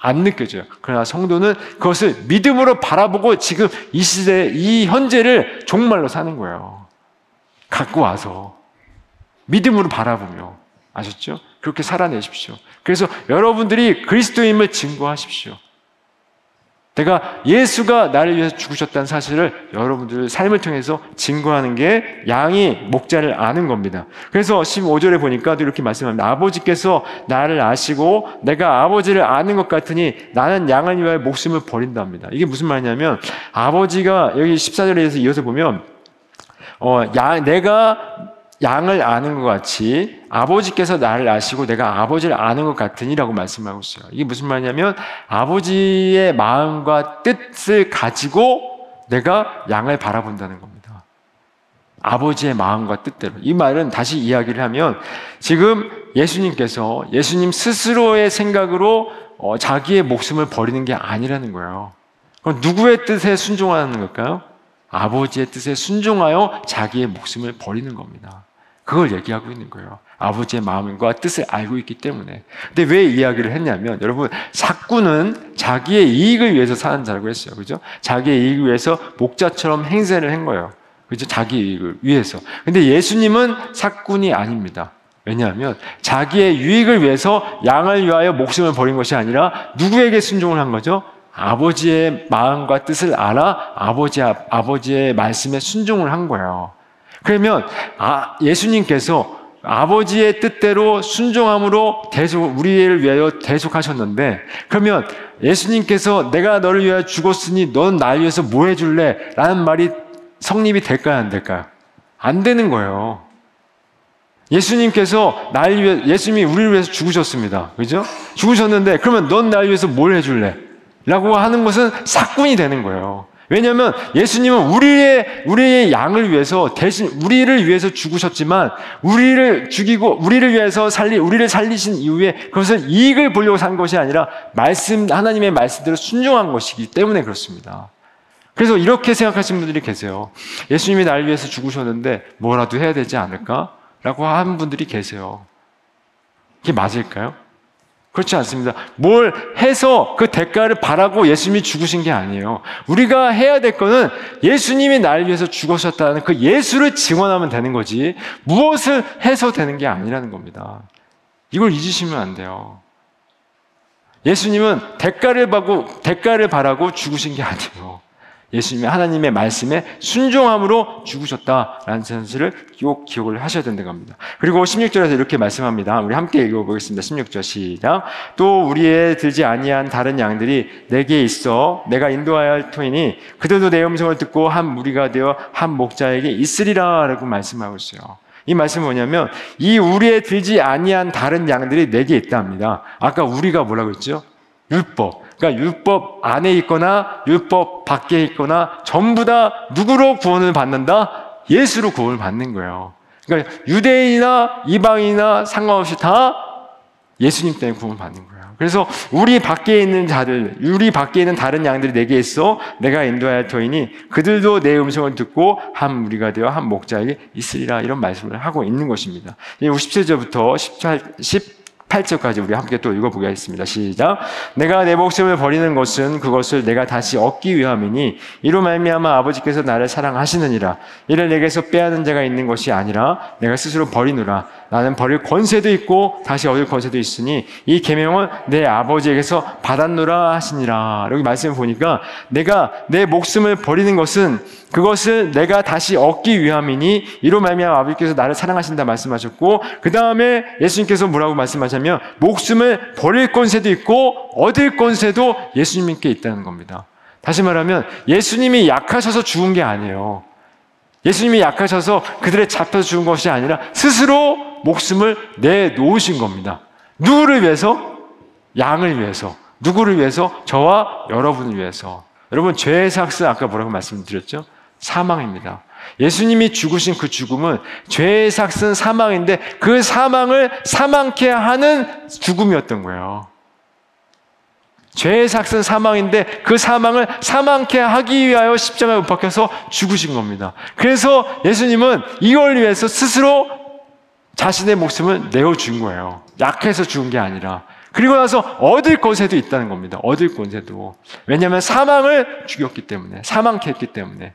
안 느껴져요. 그러나 성도는 그것을 믿음으로 바라보고 지금 이 시대, 이 현재를 종말로 사는 거예요. 갖고 와서 믿음으로 바라보며. 아셨죠? 그렇게 살아내십시오. 그래서 여러분들이 그리스도임을 증거하십시오. 내가 예수가 나를 위해서 죽으셨다는 사실을 여러분들 삶을 통해서 증거하는 게 양이 목자를 아는 겁니다. 그래서 15절에 보니까 또 이렇게 말씀합니다. 아버지께서 나를 아시고 내가 아버지를 아는 것 같으니 나는 양을 위하여 목숨을 버린답니다. 이게 무슨 말이냐면 아버지가 여기 14절에서 이어서 보면 내가 양을 아는 것 같이 아버지께서 나를 아시고 내가 아버지를 아는 것 같으니라고 말씀하고 있어요. 이게 무슨 말이냐면 아버지의 마음과 뜻을 가지고 내가 양을 바라본다는 겁니다. 아버지의 마음과 뜻대로. 이 말은 다시 이야기를 하면 지금 예수님께서 예수님 스스로의 생각으로 자기의 목숨을 버리는 게 아니라는 거예요. 그럼 누구의 뜻에 순종하는 걸까요? 아버지의 뜻에 순종하여 자기의 목숨을 버리는 겁니다. 그걸 얘기하고 있는 거예요. 아버지의 마음과 뜻을 알고 있기 때문에. 근데 왜 이야기를 했냐면 여러분 삭구는 자기의 이익을 위해서 사는 자라고 했어요. 그죠? 자기의 이익을 위해서 목자처럼 행세를 한 거예요. 그죠? 자기 이익을 위해서. 근데 예수님은 삭군이 아닙니다. 왜냐하면 자기의 유익을 위해서 양을 위하여 목숨을 버린 것이 아니라 누구에게 순종을 한 거죠? 아버지의 마음과 뜻을 알아 아버지의 말씀에 순종을 한 거예요. 그러면 예수님께서 아버지의 뜻대로 순종함으로 우리를 위하여 대속하셨는데 그러면 예수님께서 내가 너를 위하여 죽었으니 넌 나를 위해서 뭐 해줄래? 라는 말이 성립이 될까요? 안 될까요? 안 되는 거예요. 예수님이 우리를 위해서 죽으셨습니다. 그죠? 죽으셨는데 그러면 넌 나를 위해서 뭘 해줄래? 라고 하는 것은 삭군이 되는 거예요. 왜냐하면 예수님은 우리의 양을 위해서 대신 우리를 위해서 죽으셨지만 우리를 죽이고 우리를 살리신 이후에 그것을 이익을 보려고 산 것이 아니라 하나님의 말씀대로 순종한 것이기 때문에 그렇습니다. 그래서 이렇게 생각하시는 분들이 계세요. 예수님이 나를 위해서 죽으셨는데 뭐라도 해야 되지 않을까라고 하는 분들이 계세요. 이게 맞을까요? 그렇지 않습니다. 뭘 해서 그 대가를 바라고 예수님이 죽으신 게 아니에요. 우리가 해야 될 거는 예수님이 나를 위해서 죽으셨다는 그 예수를 증언하면 되는 거지 무엇을 해서 되는 게 아니라는 겁니다. 이걸 잊으시면 안 돼요. 예수님은 대가를 바라고 죽으신 게 아니에요. 예수님이 하나님의 말씀에 순종함으로 죽으셨다라는 사실을 꼭 기억을 하셔야 된다고 합니다. 그리고 16절에서 이렇게 말씀합니다. 우리 함께 읽어보겠습니다. 16절 시작. 또 우리의 들지 아니한 다른 양들이 내게 있어 내가 인도하여 토이니 그들도 내 음성을 듣고 한 무리가 되어 한 목자에게 있으리라 라고 말씀하고 있어요. 이 말씀은 뭐냐면 이 우리의 들지 아니한 다른 양들이 내게 있답니다. 아까 우리가 뭐라고 했죠? 율법. 그러니까 율법 안에 있거나 율법 밖에 있거나 전부 다 누구로 구원을 받는다? 예수로 구원을 받는 거예요. 그러니까 유대인이나 이방인이나 상관없이 다 예수님 때문에 구원을 받는 거예요. 그래서 우리 밖에 있는 다른 양들이 내게 있어 내가 인도할 터이니 그들도 내 음성을 듣고 한 무리가 되어 한 목자에게 있으리라 이런 말씀을 하고 있는 것입니다. 57절부터 18절까지 우리 함께 또 읽어보겠습니다. 시작. 내가 내 목숨을 버리는 것은 그것을 내가 다시 얻기 위함이니 이로 말미암아 아버지께서 나를 사랑하시느니라. 이를 내게서 빼앗는 자가 있는 것이 아니라 내가 스스로 버리노라. 나는 버릴 권세도 있고 다시 얻을 권세도 있으니 이 계명은 내 아버지에게서 받았노라 하시니라. 여기 말씀을 보니까 내가 내 목숨을 버리는 것은 그것을 내가 다시 얻기 위함이니 이로 말미암아 아버지께서 나를 사랑하신다 말씀하셨고 그 다음에 예수님께서 뭐라고 말씀하시냐면 목숨을 버릴 권세도 있고 얻을 권세도 예수님께 있다는 겁니다. 다시 말하면 예수님이 약하셔서 죽은 게 아니에요. 예수님이 약하셔서 그들에 잡혀서 죽은 것이 아니라 스스로 목숨을 내놓으신 겁니다. 누구를 위해서? 양을 위해서. 누구를 위해서? 저와 여러분을 위해서. 여러분 죄의 삭스 아까 뭐라고 말씀드렸죠? 사망입니다. 예수님이 죽으신 그 죽음은 죄의 삭스는 사망인데 그 사망을 사망케 하는 죽음이었던 거예요. 죄의 삭스는 사망인데 그 사망을 사망케 하기 위하여 십자가에 못 박혀서 죽으신 겁니다. 그래서 예수님은 이걸 위해서 스스로 자신의 목숨을 내어준 거예요. 약해서 죽은 게 아니라. 그리고 나서 얻을 권세도 있다는 겁니다. 얻을 권세도. 왜냐하면 사망을 죽였기 때문에, 사망케 했기 때문에.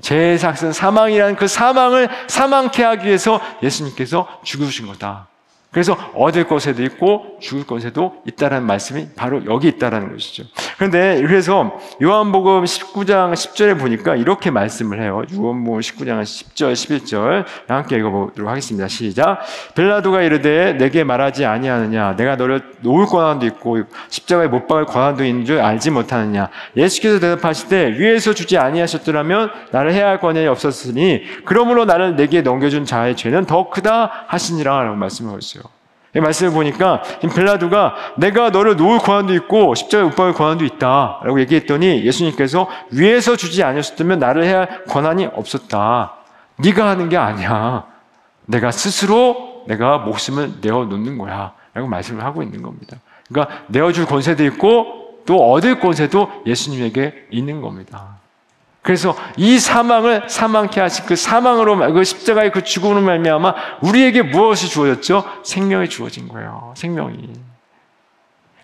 죄의 삭스는 사망이라는 그 사망을 사망케 하기 위해서 예수님께서 죽으신 거다. 그래서 얻을 권세도 있고 죽을 권세도 있다는 말씀이 바로 여기 있다는 것이죠. 그런데 그래서 요한복음 19장 10절에 보니까 이렇게 말씀을 해요. 요한복음 19장 10절 11절 함께 읽어보도록 하겠습니다. 시작. 빌라도가 이르되 내게 말하지 아니하느냐? 내가 너를 놓을 권한도 있고 십자가에 못 박을 권한도 있는 줄 알지 못하느냐? 예수께서 대답하실 때 위에서 주지 아니하셨더라면 나를 해야 할 권한이 없었으니 그러므로 나를 내게 넘겨준 자의 죄는 더 크다 하시니라 라고 말씀을 하셨어요. 이 말씀을 보니까 빌라도가 내가 너를 놓을 권한도 있고 십자가에 못 박을 권한도 있다 라고 얘기했더니 예수님께서 위에서 주지 않으셨다면 나를 해야 할 권한이 없었다. 네가 하는 게 아니야. 내가 스스로 내가 목숨을 내어놓는 거야 라고 말씀을 하고 있는 겁니다. 그러니까 내어줄 권세도 있고 또 얻을 권세도 예수님에게 있는 겁니다. 그래서 이 사망을 사망케 하신 그 사망으로 그 십자가의 그 죽음으로 말미암아 우리에게 무엇이 주어졌죠? 생명이 주어진 거예요. 생명이.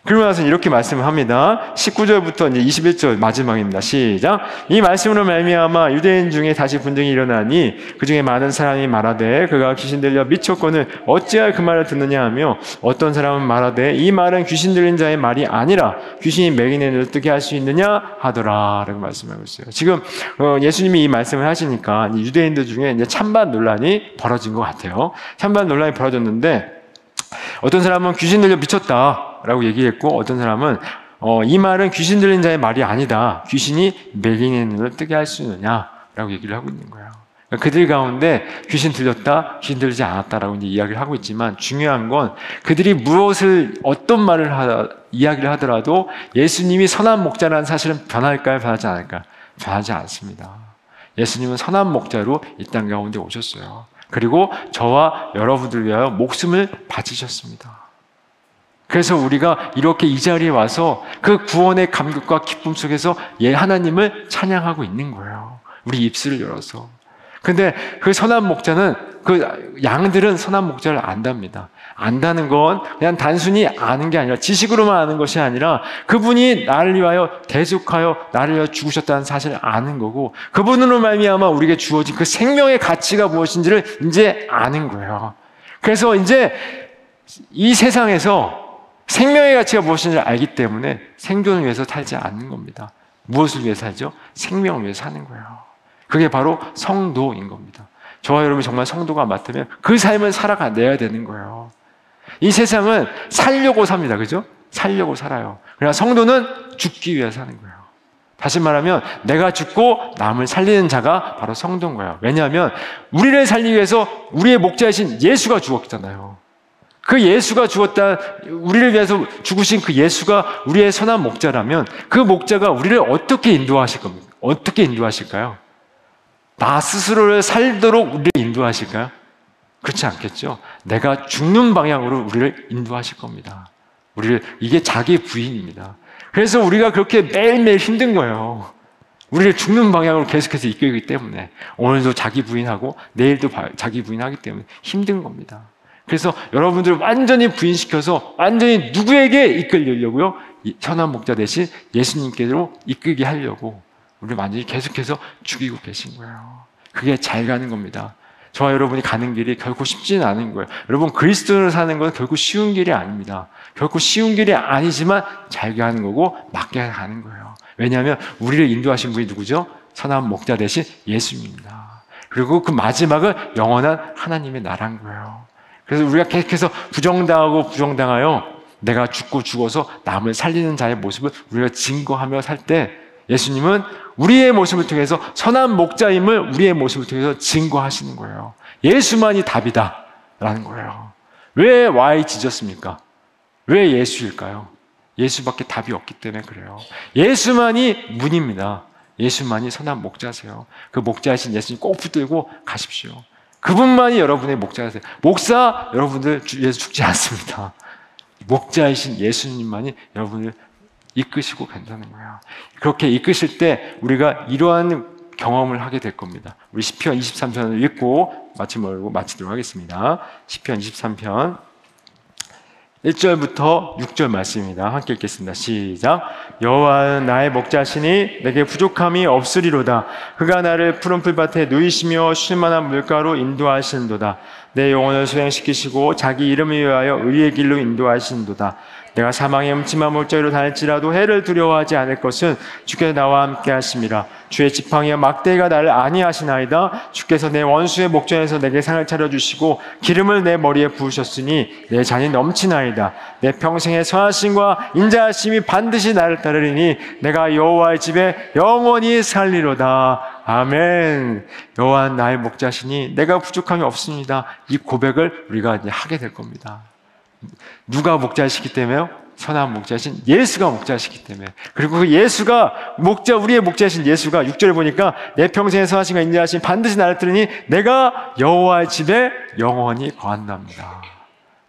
그러고 나서 이렇게 말씀을 합니다. 19절부터 이제 21절 마지막입니다. 시작. 이 말씀으로 말미암아 유대인 중에 다시 분쟁이 일어나니 그 중에 많은 사람이 말하되 그가 귀신 들려 미쳤거늘 어찌하여 그 말을 듣느냐 하며 어떤 사람은 말하되 이 말은 귀신 들린 자의 말이 아니라 귀신이 매인 애를 어떻게 할 수 있느냐 하더라라고 말씀하고 있어요. 지금 예수님이 이 말씀을 하시니까 유대인들 중에 이제 찬반 논란이 벌어진 것 같아요. 찬반 논란이 벌어졌는데 어떤 사람은 귀신 들려 미쳤다. 라고 얘기했고 어떤 사람은 이 말은 귀신 들린 자의 말이 아니다. 귀신이 매인 눈을 뜨게 할 수 있느냐? 라고 얘기를 하고 있는 거예요. 그러니까 그들 가운데 귀신 들렸다, 귀신 들리지 않았다라고 이제 이야기를 하고 있지만 중요한 건 그들이 무엇을 어떤 말을 이야기를 하더라도 예수님이 선한 목자라는 사실은 변할까요? 변하지 않을까요? 변하지 않습니다. 예수님은 선한 목자로 이 땅 가운데 오셨어요. 그리고 저와 여러분들 위하여 목숨을 바치셨습니다. 그래서 우리가 이렇게 이 자리에 와서 그 구원의 감격과 기쁨 속에서 하나님을 찬양하고 있는 거예요. 우리 입술을 열어서. 근데 그 선한 목자는 그 양들은 선한 목자를 안답니다. 안다는 건 그냥 단순히 아는 게 아니라 지식으로만 아는 것이 아니라 그분이 나를 위하여 대속하여 나를 위하여 죽으셨다는 사실을 아는 거고 그분으로 말미암아 우리에게 주어진 그 생명의 가치가 무엇인지를 이제 아는 거예요. 그래서 이제 이 세상에서 생명의 가치가 무엇인지 알기 때문에 생존을 위해서 살지 않는 겁니다. 무엇을 위해서 살죠? 생명을 위해서 사는 거예요. 그게 바로 성도인 겁니다. 저와 여러분이 정말 성도가 맡으면 그 삶을 살아내야 되는 거예요. 이 세상은 살려고 삽니다. 그죠? 살려고 살아요. 그러나 성도는 죽기 위해 사는 거예요. 다시 말하면 내가 죽고 남을 살리는 자가 바로 성도인 거예요. 왜냐하면 우리를 살리기 위해서 우리의 목자이신 예수가 죽었잖아요. 그 예수가 죽었다, 우리를 위해서 죽으신 그 예수가 우리의 선한 목자라면 그 목자가 우리를 어떻게 인도하실 겁니까? 어떻게 인도하실까요? 나 스스로를 살도록 우리를 인도하실까요? 그렇지 않겠죠? 내가 죽는 방향으로 우리를 인도하실 겁니다. 우리를, 이게 자기 부인입니다. 그래서 우리가 그렇게 매일매일 힘든 거예요. 우리를 죽는 방향으로 계속해서 이끌기 때문에 오늘도 자기 부인하고 내일도 자기 부인하기 때문에 힘든 겁니다. 그래서 여러분들을 완전히 부인시켜서 완전히 누구에게 이끌려고요? 선한 목자 대신 예수님께로 이끌게 하려고 우리 완전히 계속해서 죽이고 계신 거예요. 그게 잘 가는 겁니다. 저와 여러분이 가는 길이 결코 쉽지는 않은 거예요. 여러분 그리스도로 사는 건 결코 쉬운 길이 아닙니다. 결코 쉬운 길이 아니지만 잘 가는 거고 맞게 가는 거예요. 왜냐하면 우리를 인도하신 분이 누구죠? 선한 목자 대신 예수님입니다. 그리고 그 마지막은 영원한 하나님의 나라인 거예요. 그래서 우리가 계속해서 부정당하고 부정당하여 내가 죽고 죽어서 남을 살리는 자의 모습을 우리가 증거하며 살 때 예수님은 우리의 모습을 통해서 선한 목자임을 우리의 모습을 통해서 증거하시는 거예요. 예수만이 답이다 라는 거예요. 왜 why 지졌습니까? 왜 예수일까요? 예수밖에 답이 없기 때문에 그래요. 예수만이 문입니다. 예수만이 선한 목자세요. 그 목자이신 예수님 꼭 붙들고 가십시오. 그분만이 여러분의 목자세요. 목사 여러분들 위해서 죽지 않습니다. 목자이신 예수님만이 여러분을 이끄시고 간다는 거예요. 그렇게 이끄실 때 우리가 이러한 경험을 하게 될 겁니다. 우리 시편 23편을 읽고 마치도록 하겠습니다. 시편 23편 1절부터 6절 말씀입니다. 함께 읽겠습니다. 시작. 여호와는 나의 목자시니 내게 부족함이 없으리로다. 그가 나를 푸른 풀밭에 누이시며 쉴만한 물가로 인도하시는도다. 내 영혼을 소생시키시고 자기 이름을 위하여 의의 길로 인도하시는도다. 내가 사망의 음침한 물자위로 다닐지라도 해를 두려워하지 않을 것은 주께서 나와 함께 하심이라. 주의 지팡이와 막대기가 나를 안위하시나이다. 주께서 내 원수의 목전에서 내게 상을 차려주시고 기름을 내 머리에 부으셨으니 내 잔이 넘치나이다. 내 평생의 선하심과 인자하심이 반드시 나를 따르리니 내가 여호와의 집에 영원히 살리로다. 아멘. 여호와 나의 목자시니 내가 부족함이 없습니다. 이 고백을 우리가 이제 하게 될 겁니다. 누가 목자시기 때문에요? 선한 목자신 예수가 목자시기 때문에. 그리고 그 예수가 우리의 목자신 예수가 6절에 보니까 내 평생의 선하심과 인자하심 반드시 나를 따르니 내가 여호와의 집에 영원히 거한답니다.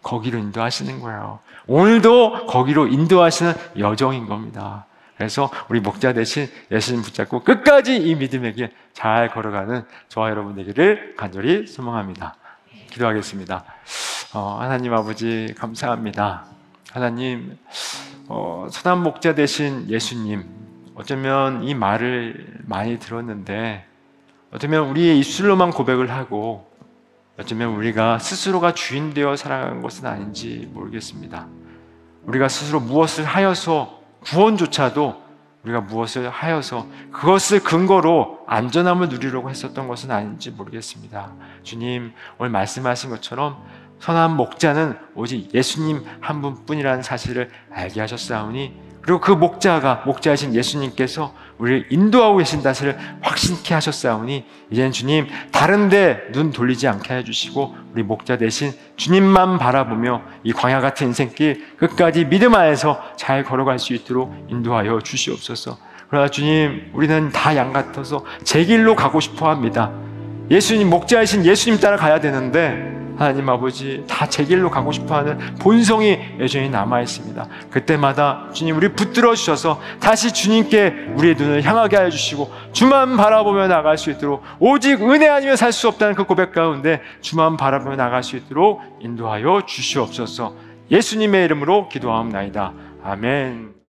거기로 인도하시는 거예요. 오늘도 거기로 인도하시는 여정인 겁니다. 그래서 우리 목자 대신 예수님 붙잡고 끝까지 이 믿음의 길 잘 걸어가는 저와 여러분 되기를 간절히 소망합니다. 기도하겠습니다. 하나님 아버지 감사합니다. 하나님, 선한 목자 되신 예수님, 어쩌면 이 말을 많이 들었는데 어쩌면 우리의 입술로만 고백을 하고 어쩌면 우리가 스스로가 주인 되어 살아가는 것은 아닌지 모르겠습니다. 우리가 스스로 무엇을 하여서 구원조차도 우리가 무엇을 하여서 그것을 근거로 안전함을 누리려고 했었던 것은 아닌지 모르겠습니다. 주님, 오늘 말씀하신 것처럼 선한 목자는 오직 예수님 한 분뿐이라는 사실을 알게 하셨사오니, 그리고 그 목자이신 예수님께서 우리를 인도하고 계신다는 사실을 확신케 하셨사오니 이제는 주님 다른데 눈 돌리지 않게 해주시고 우리 목자 대신 주님만 바라보며 이 광야 같은 인생길 끝까지 믿음 안에서 잘 걸어갈 수 있도록 인도하여 주시옵소서. 그러나 주님, 우리는 다 양 같아서 제 길로 가고 싶어합니다. 예수님, 목자이신 예수님 따라가야 되는데 하나님 아버지, 다 제 길로 가고 싶어하는 본성이 여전히 남아있습니다. 그때마다 주님, 우리 붙들어 주셔서 다시 주님께 우리의 눈을 향하게 하여 주시고 주만 바라보며 나갈 수 있도록, 오직 은혜 아니면 살 수 없다는 그 고백 가운데 주만 바라보며 나갈 수 있도록 인도하여 주시옵소서. 예수님의 이름으로 기도하옵나이다. 아멘.